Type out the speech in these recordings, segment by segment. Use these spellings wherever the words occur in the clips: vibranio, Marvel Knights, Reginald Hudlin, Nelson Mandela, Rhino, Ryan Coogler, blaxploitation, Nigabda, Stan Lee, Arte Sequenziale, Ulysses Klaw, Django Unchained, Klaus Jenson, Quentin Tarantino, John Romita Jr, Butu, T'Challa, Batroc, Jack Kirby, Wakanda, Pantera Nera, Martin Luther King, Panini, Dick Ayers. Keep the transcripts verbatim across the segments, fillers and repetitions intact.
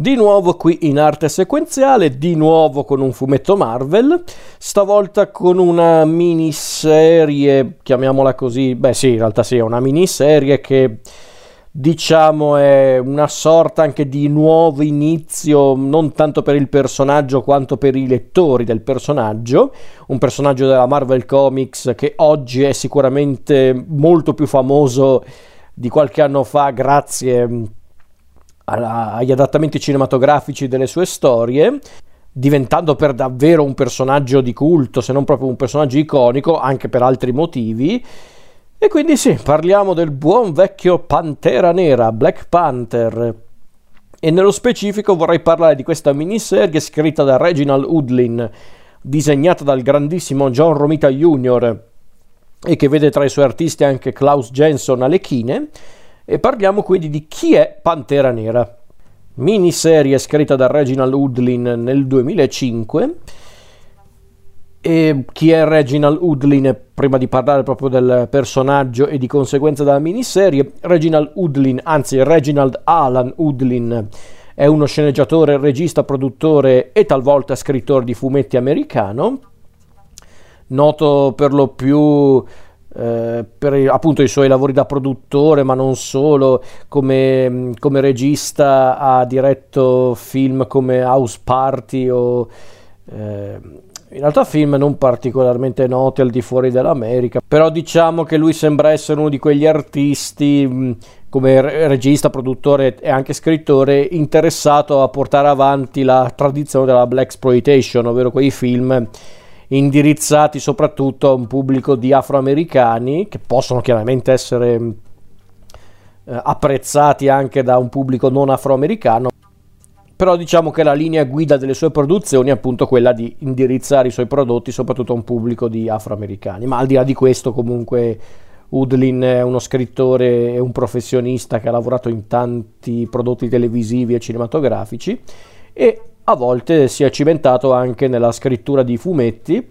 Di nuovo qui in arte sequenziale, di nuovo con un fumetto Marvel, stavolta con una miniserie, chiamiamola così, beh sì, in realtà sì, è una miniserie che diciamo è una sorta anche di nuovo inizio, non tanto per il personaggio quanto per i lettori del personaggio, un personaggio della Marvel Comics che oggi è sicuramente molto più famoso di qualche anno fa grazie agli adattamenti cinematografici delle sue storie, diventando per davvero un personaggio di culto, se non proprio un personaggio iconico, anche per altri motivi. E quindi sì, parliamo del buon vecchio Pantera Nera, Black Panther, e nello specifico vorrei parlare di questa miniserie scritta da Reginald Hudlin, disegnata dal grandissimo John Romita Junior e che vede tra i suoi artisti anche Klaus Jenson alle chine. E parliamo quindi di chi è Pantera Nera, miniserie scritta da Reginald Hudlin nel duemilacinque. E chi è Reginald Hudlin? Prima di parlare proprio del personaggio e di conseguenza della miniserie, Reginald Hudlin, anzi Reginald Alan Hudlin, è uno sceneggiatore, regista, produttore e talvolta scrittore di fumetti americano, noto per lo più Eh, per appunto i suoi lavori da produttore, ma non solo, come, come regista ha diretto film come House Party o eh, in realtà film non particolarmente noti al di fuori dell'America, però diciamo che lui sembra essere uno di quegli artisti mh, come regista, produttore e anche scrittore interessato a portare avanti la tradizione della blaxploitation, ovvero quei film indirizzati soprattutto a un pubblico di afroamericani, che possono chiaramente essere eh, apprezzati anche da un pubblico non afroamericano, però diciamo che la linea guida delle sue produzioni è appunto quella di indirizzare i suoi prodotti soprattutto a un pubblico di afroamericani. Ma al di là di questo, comunque, Hudlin è uno scrittore e un professionista che ha lavorato in tanti prodotti televisivi e cinematografici e a volte si è cimentato anche nella scrittura di fumetti,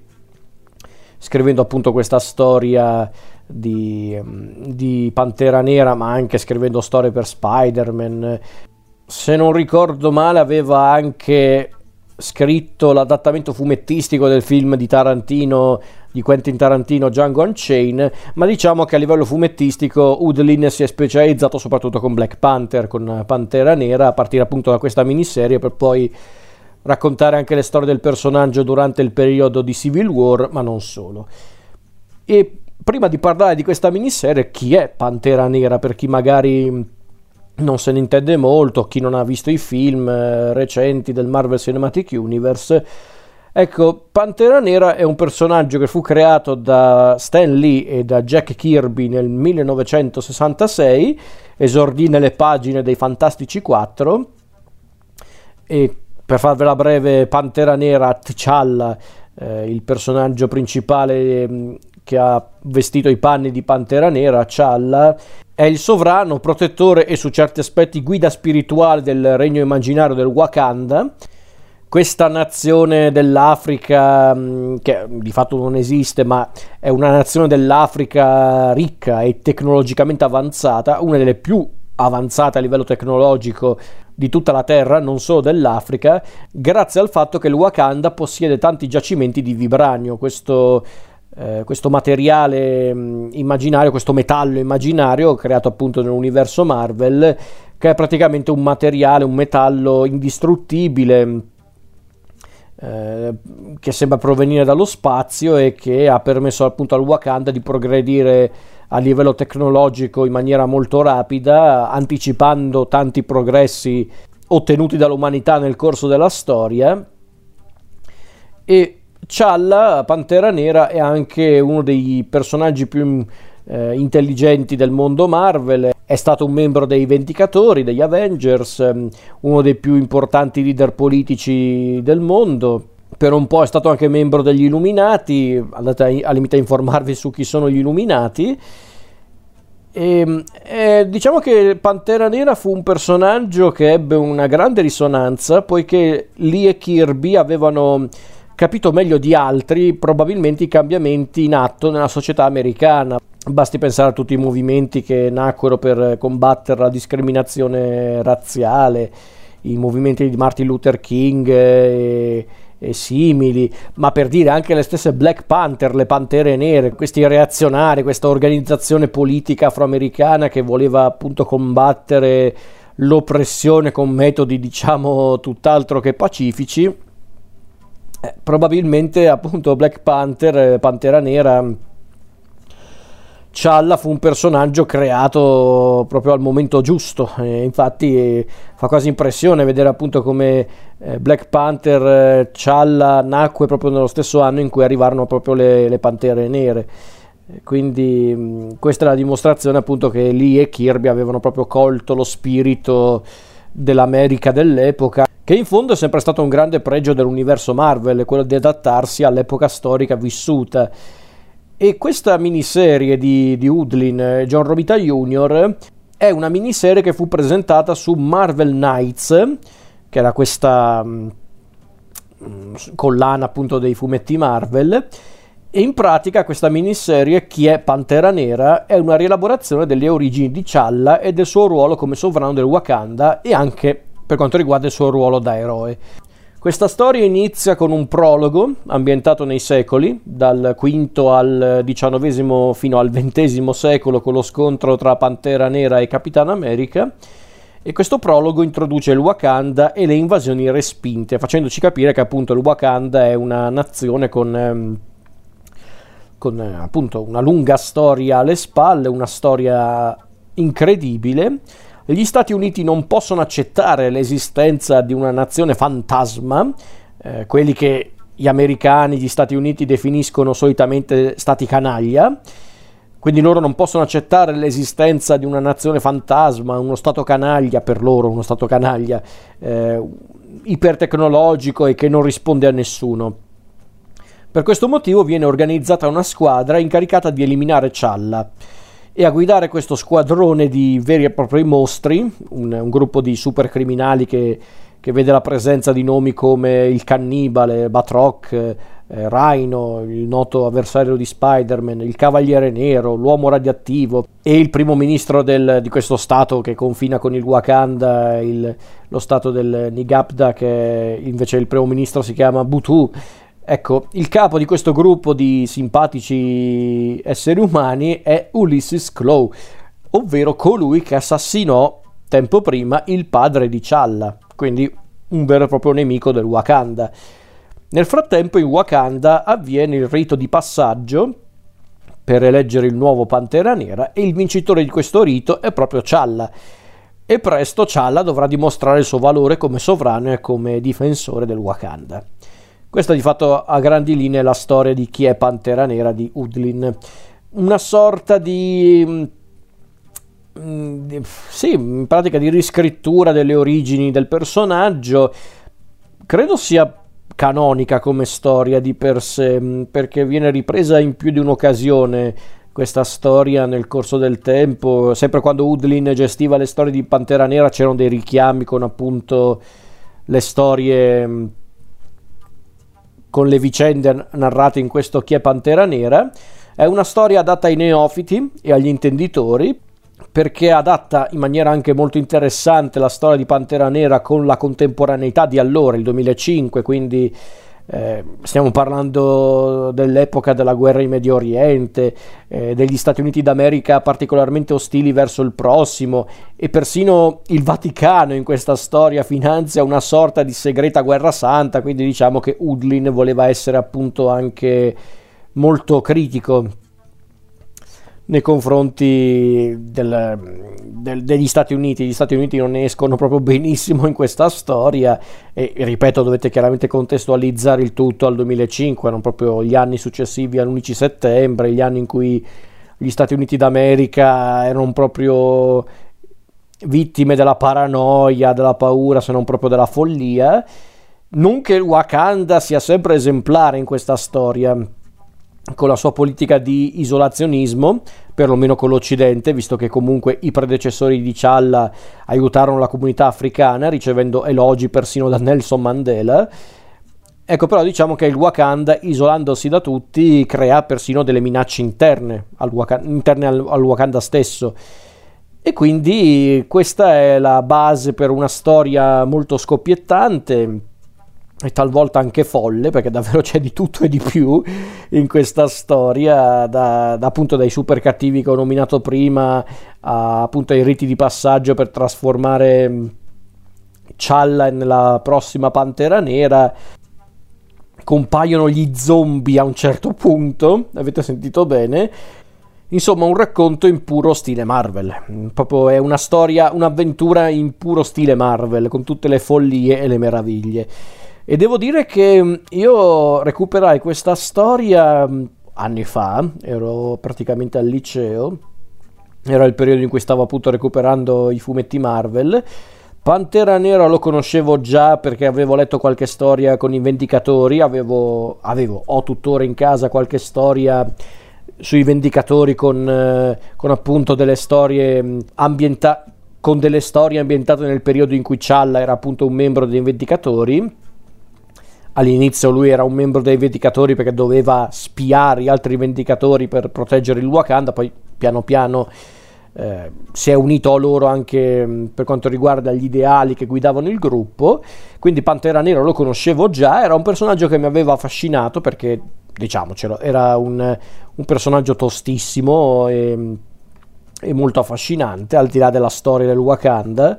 scrivendo appunto questa storia di, di Pantera Nera, ma anche scrivendo storie per Spider-Man. Se non ricordo male, aveva anche scritto l'adattamento fumettistico del film di Tarantino, di Quentin Tarantino, Django Unchained, ma diciamo che a livello fumettistico Hudlin si è specializzato soprattutto con Black Panther, con Pantera Nera, a partire appunto da questa miniserie per poi raccontare anche le storie del personaggio durante il periodo di Civil War, ma non solo. E prima di parlare di questa miniserie, chi è Pantera Nera? Per chi magari non se ne intende molto, chi non ha visto i film recenti del Marvel Cinematic Universe, ecco, Pantera Nera è un personaggio che fu creato da Stan Lee e da Jack Kirby nel millenovecentosessantasei, esordì nelle pagine dei Fantastici quattro e, per farvela breve, Pantera Nera, T'Challa, eh, il personaggio principale eh, che ha vestito i panni di Pantera Nera, T'Challa, è il sovrano, protettore e su certi aspetti guida spirituale del regno immaginario del Wakanda, questa nazione dell'Africa mh, che di fatto non esiste, ma è una nazione dell'Africa ricca e tecnologicamente avanzata, una delle più avanzate a livello tecnologico di tutta la Terra, non solo dell'Africa, grazie al fatto che il Wakanda possiede tanti giacimenti di vibranio, questo, eh, questo materiale mh, immaginario, questo metallo immaginario creato appunto nell'universo Marvel, che è praticamente un materiale, un metallo indistruttibile eh, che sembra provenire dallo spazio e che ha permesso appunto al Wakanda di progredire a livello tecnologico in maniera molto rapida, anticipando tanti progressi ottenuti dall'umanità nel corso della storia. E T'Challa, Pantera Nera, è anche uno dei personaggi più eh, intelligenti del mondo Marvel, è stato un membro dei Vendicatori, degli Avengers, uno dei più importanti leader politici del mondo. Per un po' è stato anche membro degli Illuminati, andate al limite a informarvi su chi sono gli Illuminati. E, eh, diciamo che Pantera Nera fu un personaggio che ebbe una grande risonanza, poiché Lee e Kirby avevano capito meglio di altri probabilmente i cambiamenti in atto nella società americana. Basti pensare a tutti i movimenti che nacquero per combattere la discriminazione razziale, i movimenti di Martin Luther King e, e simili, ma per dire anche le stesse Black Panther, le Pantere Nere, questi reazionari, questa organizzazione politica afroamericana che voleva appunto combattere l'oppressione con metodi diciamo tutt'altro che pacifici, eh, probabilmente appunto Black Panther, Pantera Nera, T'Challa fu un personaggio creato proprio al momento giusto, eh, infatti eh, fa quasi impressione vedere appunto come eh, Black Panther, eh, T'Challa nacque proprio nello stesso anno in cui arrivarono proprio le, le Pantere Nere, quindi mh, questa è la dimostrazione appunto che Lee e Kirby avevano proprio colto lo spirito dell'America dell'epoca, che in fondo è sempre stato un grande pregio dell'universo Marvel, quello di adattarsi all'epoca storica vissuta. E questa miniserie di, di Hudlin, John Romita Junior, è una miniserie che fu presentata su Marvel Knights, che era questa mh, collana appunto dei fumetti Marvel, e in pratica questa miniserie, Chi è Pantera Nera, è una rielaborazione delle origini di T'Challa e del suo ruolo come sovrano del Wakanda, e anche per quanto riguarda il suo ruolo da eroe. Questa storia inizia con un prologo ambientato nei secoli, dal quinto al diciannovesimo fino al ventesimo secolo, con lo scontro tra Pantera Nera e Capitan America, e questo prologo introduce il Wakanda e le invasioni respinte, facendoci capire che appunto il Wakanda è una nazione con, con appunto una lunga storia alle spalle, una storia incredibile. Gli Stati Uniti non possono accettare l'esistenza di una nazione fantasma, eh, quelli che gli americani, gli Stati Uniti definiscono solitamente stati canaglia, quindi loro non possono accettare l'esistenza di una nazione fantasma, uno stato canaglia, per loro uno stato canaglia, eh, ipertecnologico e che non risponde a nessuno. Per questo motivo viene organizzata una squadra incaricata di eliminare T'Challa, e a guidare questo squadrone di veri e propri mostri, un, un gruppo di supercriminali che, che vede la presenza di nomi come il cannibale, Batroc, eh, Rhino, il noto avversario di Spider-Man, il Cavaliere Nero, l'Uomo Radioattivo e il primo ministro del, di questo stato che confina con il Wakanda, il, lo stato del Nigabda, che invece il primo ministro si chiama Butu. Ecco, il capo di questo gruppo di simpatici esseri umani è Ulysses Klaw, ovvero colui che assassinò tempo prima il padre di T'Challa, quindi un vero e proprio nemico del Wakanda. Nel frattempo in Wakanda avviene il rito di passaggio per eleggere il nuovo Pantera Nera e il vincitore di questo rito è proprio T'Challa, e presto T'Challa dovrà dimostrare il suo valore come sovrano e come difensore del Wakanda. Questa di fatto a grandi linee è la storia di Chi è Pantera Nera di Hudlin, una sorta di, di sì, in pratica di riscrittura delle origini del personaggio. Credo sia canonica come storia di per sé, perché viene ripresa in più di un'occasione questa storia nel corso del tempo. Sempre quando Hudlin gestiva le storie di Pantera Nera c'erano dei richiami con appunto le storie, con le vicende narrate in questo Chi è Pantera Nera. È una storia adatta ai neofiti e agli intenditori, perché adatta in maniera anche molto interessante la storia di Pantera Nera con la contemporaneità di allora, il duemilacinque, quindi eh, stiamo parlando dell'epoca della guerra in Medio Oriente, eh, degli Stati Uniti d'America particolarmente ostili verso il prossimo, e persino il Vaticano in questa storia finanzia una sorta di segreta guerra santa, quindi diciamo che Hudlin voleva essere appunto anche molto critico nei confronti del, del, degli Stati Uniti. Gli Stati Uniti non ne escono proprio benissimo in questa storia, e ripeto, dovete chiaramente contestualizzare il tutto al duemilacinque, non proprio gli anni successivi all'undici settembre, gli anni in cui gli Stati Uniti d'America erano proprio vittime della paranoia, della paura, se non proprio della follia. Non che il Wakanda sia sempre esemplare in questa storia, con la sua politica di isolazionismo, perlomeno con l'Occidente, visto che comunque i predecessori di T'Challa aiutarono la comunità africana, ricevendo elogi persino da Nelson Mandela. Ecco, però diciamo che il Wakanda, isolandosi da tutti, crea persino delle minacce interne al Wakanda, interne al, al Wakanda stesso. E quindi questa è la base per una storia molto scoppiettante e talvolta anche folle, perché davvero c'è di tutto e di più in questa storia, da, da appunto dai super cattivi che ho nominato prima a, appunto ai riti di passaggio per trasformare T'Challa nella prossima Pantera Nera. Compaiono gli zombie a un certo punto, avete sentito bene. Insomma, un racconto in puro stile Marvel, proprio è una storia, un'avventura in puro stile Marvel, con tutte le follie e le meraviglie. E devo dire che io recuperai questa storia anni fa, ero praticamente al liceo, era il periodo in cui stavo appunto recuperando i fumetti Marvel. Pantera Nera lo conoscevo già perché avevo letto qualche storia con i Vendicatori, avevo, avevo ho tuttora in casa qualche storia sui Vendicatori con, eh, con appunto delle storie ambienta- con delle storie ambientate nel periodo in cui T'Challa era appunto un membro dei Vendicatori. All'inizio lui era un membro dei Vendicatori perché doveva spiare gli altri Vendicatori per proteggere il Wakanda, poi piano piano eh, si è unito a loro anche per quanto riguarda gli ideali che guidavano il gruppo. Quindi Pantera Nera lo conoscevo già, era un personaggio che mi aveva affascinato perché, diciamocelo, era un, un personaggio tostissimo e, e molto affascinante, al di là della storia del Wakanda.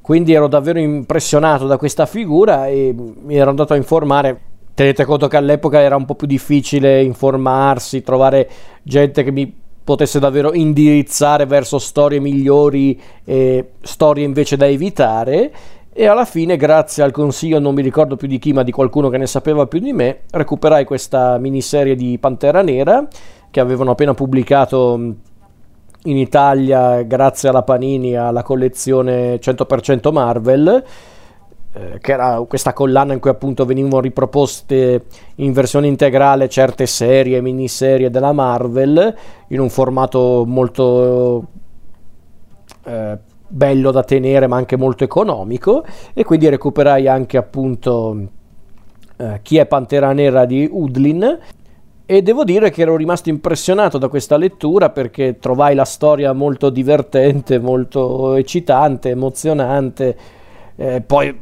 Quindi ero davvero impressionato da questa figura e mi ero andato a informare. Tenete conto che all'epoca era un po' più difficile informarsi, trovare gente che mi potesse davvero indirizzare verso storie migliori e storie invece da evitare. E alla fine, grazie al consiglio, non mi ricordo più di chi, ma di qualcuno che ne sapeva più di me, recuperai questa miniserie di Pantera Nera che avevano appena pubblicato in Italia grazie alla Panini, alla collezione cento per cento Marvel, eh, che era questa collana in cui appunto venivano riproposte in versione integrale certe serie, miniserie della Marvel in un formato molto eh, bello da tenere ma anche molto economico. E quindi recuperai anche appunto eh, Chi è Pantera Nera di Hudlin, e devo dire che ero rimasto impressionato da questa lettura perché trovai la storia molto divertente, molto eccitante, emozionante. Eh, poi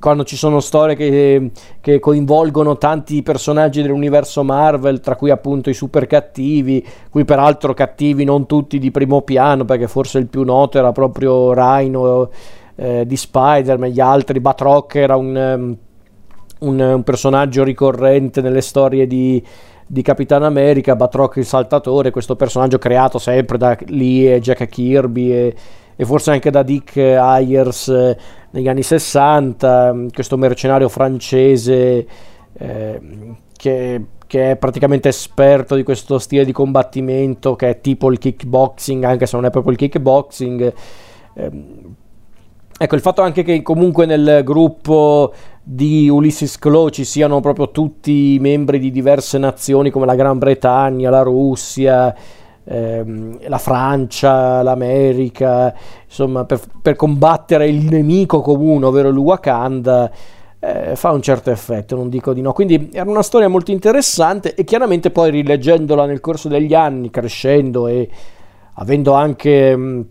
quando ci sono storie che, che coinvolgono tanti personaggi dell'universo Marvel, tra cui appunto i super cattivi, qui peraltro cattivi non tutti di primo piano, perché forse il più noto era proprio Rhino eh, di Spider-Man, gli altri, Batroc era un, un, un personaggio ricorrente nelle storie di, di Capitano America, Batroc il Saltatore, questo personaggio creato sempre da Lee e Jack Kirby e, e forse anche da Dick Ayers eh, negli anni sessanta, questo mercenario francese eh, che, che è praticamente esperto di questo stile di combattimento che è tipo il kickboxing, anche se non è proprio il kickboxing. Eh, ecco, il fatto anche che comunque nel gruppo di Ulysses Klaw ci siano proprio tutti i membri di diverse nazioni come la Gran Bretagna, la Russia, la Francia, l'America, insomma, per, per combattere il nemico comune, ovvero il Wakanda, eh, fa un certo effetto, non dico di no. Quindi era una storia molto interessante e chiaramente poi rileggendola nel corso degli anni, crescendo e avendo anche mh,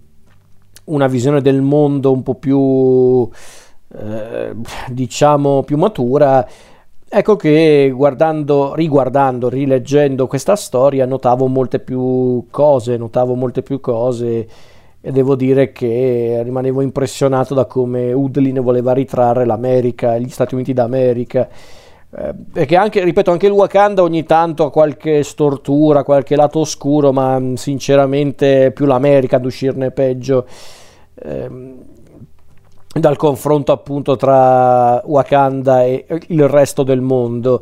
una visione del mondo un po' più eh, diciamo più matura, ecco che guardando, riguardando, rileggendo questa storia notavo molte più cose, notavo molte più cose e devo dire che rimanevo impressionato da come Hudlin voleva ritrarre l'America, gli Stati Uniti d'America, eh, perché anche, ripeto, anche il Wakanda ogni tanto ha qualche stortura, qualche lato oscuro, ma sinceramente più l'America ad uscirne peggio. Eh, dal confronto appunto tra Wakanda e il resto del mondo.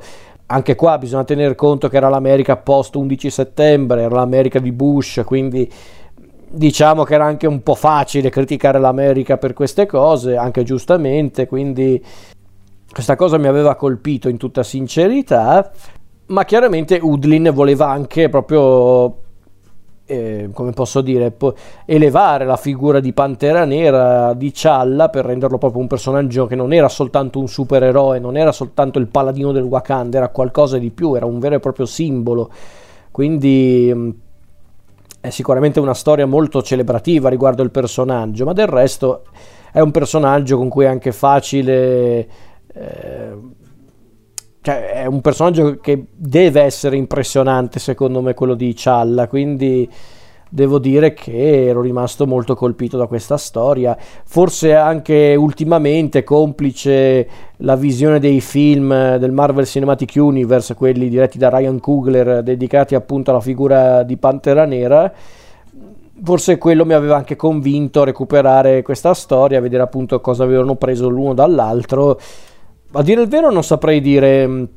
Anche qua bisogna tener conto che era l'America post undici settembre, era l'America di Bush, quindi diciamo che era anche un po' facile criticare l'America per queste cose, anche giustamente, quindi questa cosa mi aveva colpito in tutta sincerità. Ma chiaramente Hudlin voleva anche proprio Eh, come posso dire, po- elevare la figura di Pantera Nera, di T'Challa, per renderlo proprio un personaggio che non era soltanto un supereroe, non era soltanto il paladino del Wakanda, era qualcosa di più, era un vero e proprio simbolo. Quindi è sicuramente una storia molto celebrativa riguardo il personaggio, ma del resto è un personaggio con cui è anche facile, eh, cioè è un personaggio che deve essere impressionante secondo me, quello di T'Challa, quindi devo dire che ero rimasto molto colpito da questa storia, forse anche ultimamente complice la visione dei film del Marvel Cinematic Universe, quelli diretti da Ryan Coogler, dedicati appunto alla figura di Pantera Nera, forse quello mi aveva anche convinto a recuperare questa storia, a vedere appunto cosa avevano preso l'uno dall'altro. A dire il vero non saprei dire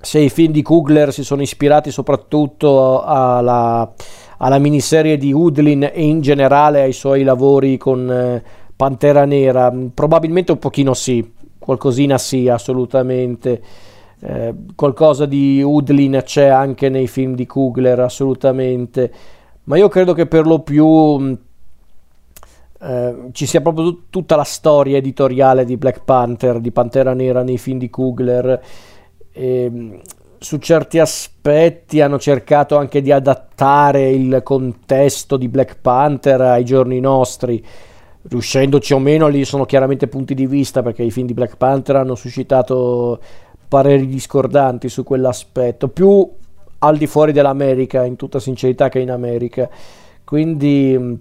se i film di Coogler si sono ispirati soprattutto alla... alla miniserie di Hudlin e in generale ai suoi lavori con eh, Pantera Nera. Probabilmente un pochino sì, qualcosina sì, assolutamente. Eh, qualcosa di Hudlin c'è anche nei film di Coogler, assolutamente. Ma io credo che per lo più eh, ci sia proprio tut- tutta la storia editoriale di Black Panther, di Pantera Nera nei film di Coogler. Eh, su certi aspetti hanno cercato anche di adattare il contesto di Black Panther ai giorni nostri, riuscendoci o meno, lì sono chiaramente punti di vista, perché i film di Black Panther hanno suscitato pareri discordanti su quell'aspetto, più al di fuori dell'America in tutta sincerità che in America, quindi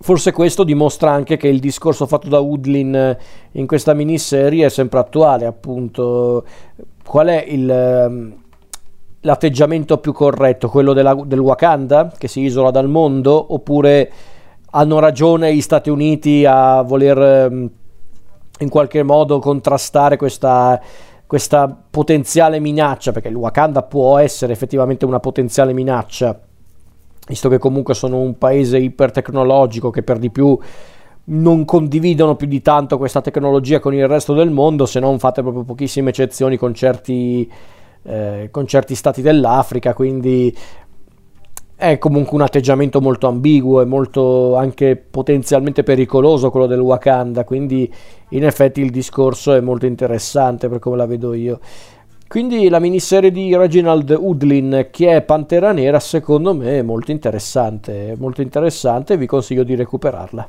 forse questo dimostra anche che il discorso fatto da Hudlin in questa miniserie è sempre attuale, appunto. Qual è il, l'atteggiamento più corretto? Quello della, del Wakanda, che si isola dal mondo, oppure hanno ragione gli Stati Uniti a voler in qualche modo contrastare questa, questa potenziale minaccia, perché il Wakanda può essere effettivamente una potenziale minaccia, visto che comunque sono un paese ipertecnologico che per di più non condividono più di tanto questa tecnologia con il resto del mondo, se non fate proprio pochissime eccezioni con certi, eh, con certi stati dell'Africa, quindi è comunque un atteggiamento molto ambiguo e molto anche potenzialmente pericoloso quello del Wakanda, quindi in effetti il discorso è molto interessante per come la vedo io. Quindi la miniserie di Reginald Hudlin, che è Pantera Nera, secondo me è molto interessante, molto interessante, vi consiglio di recuperarla.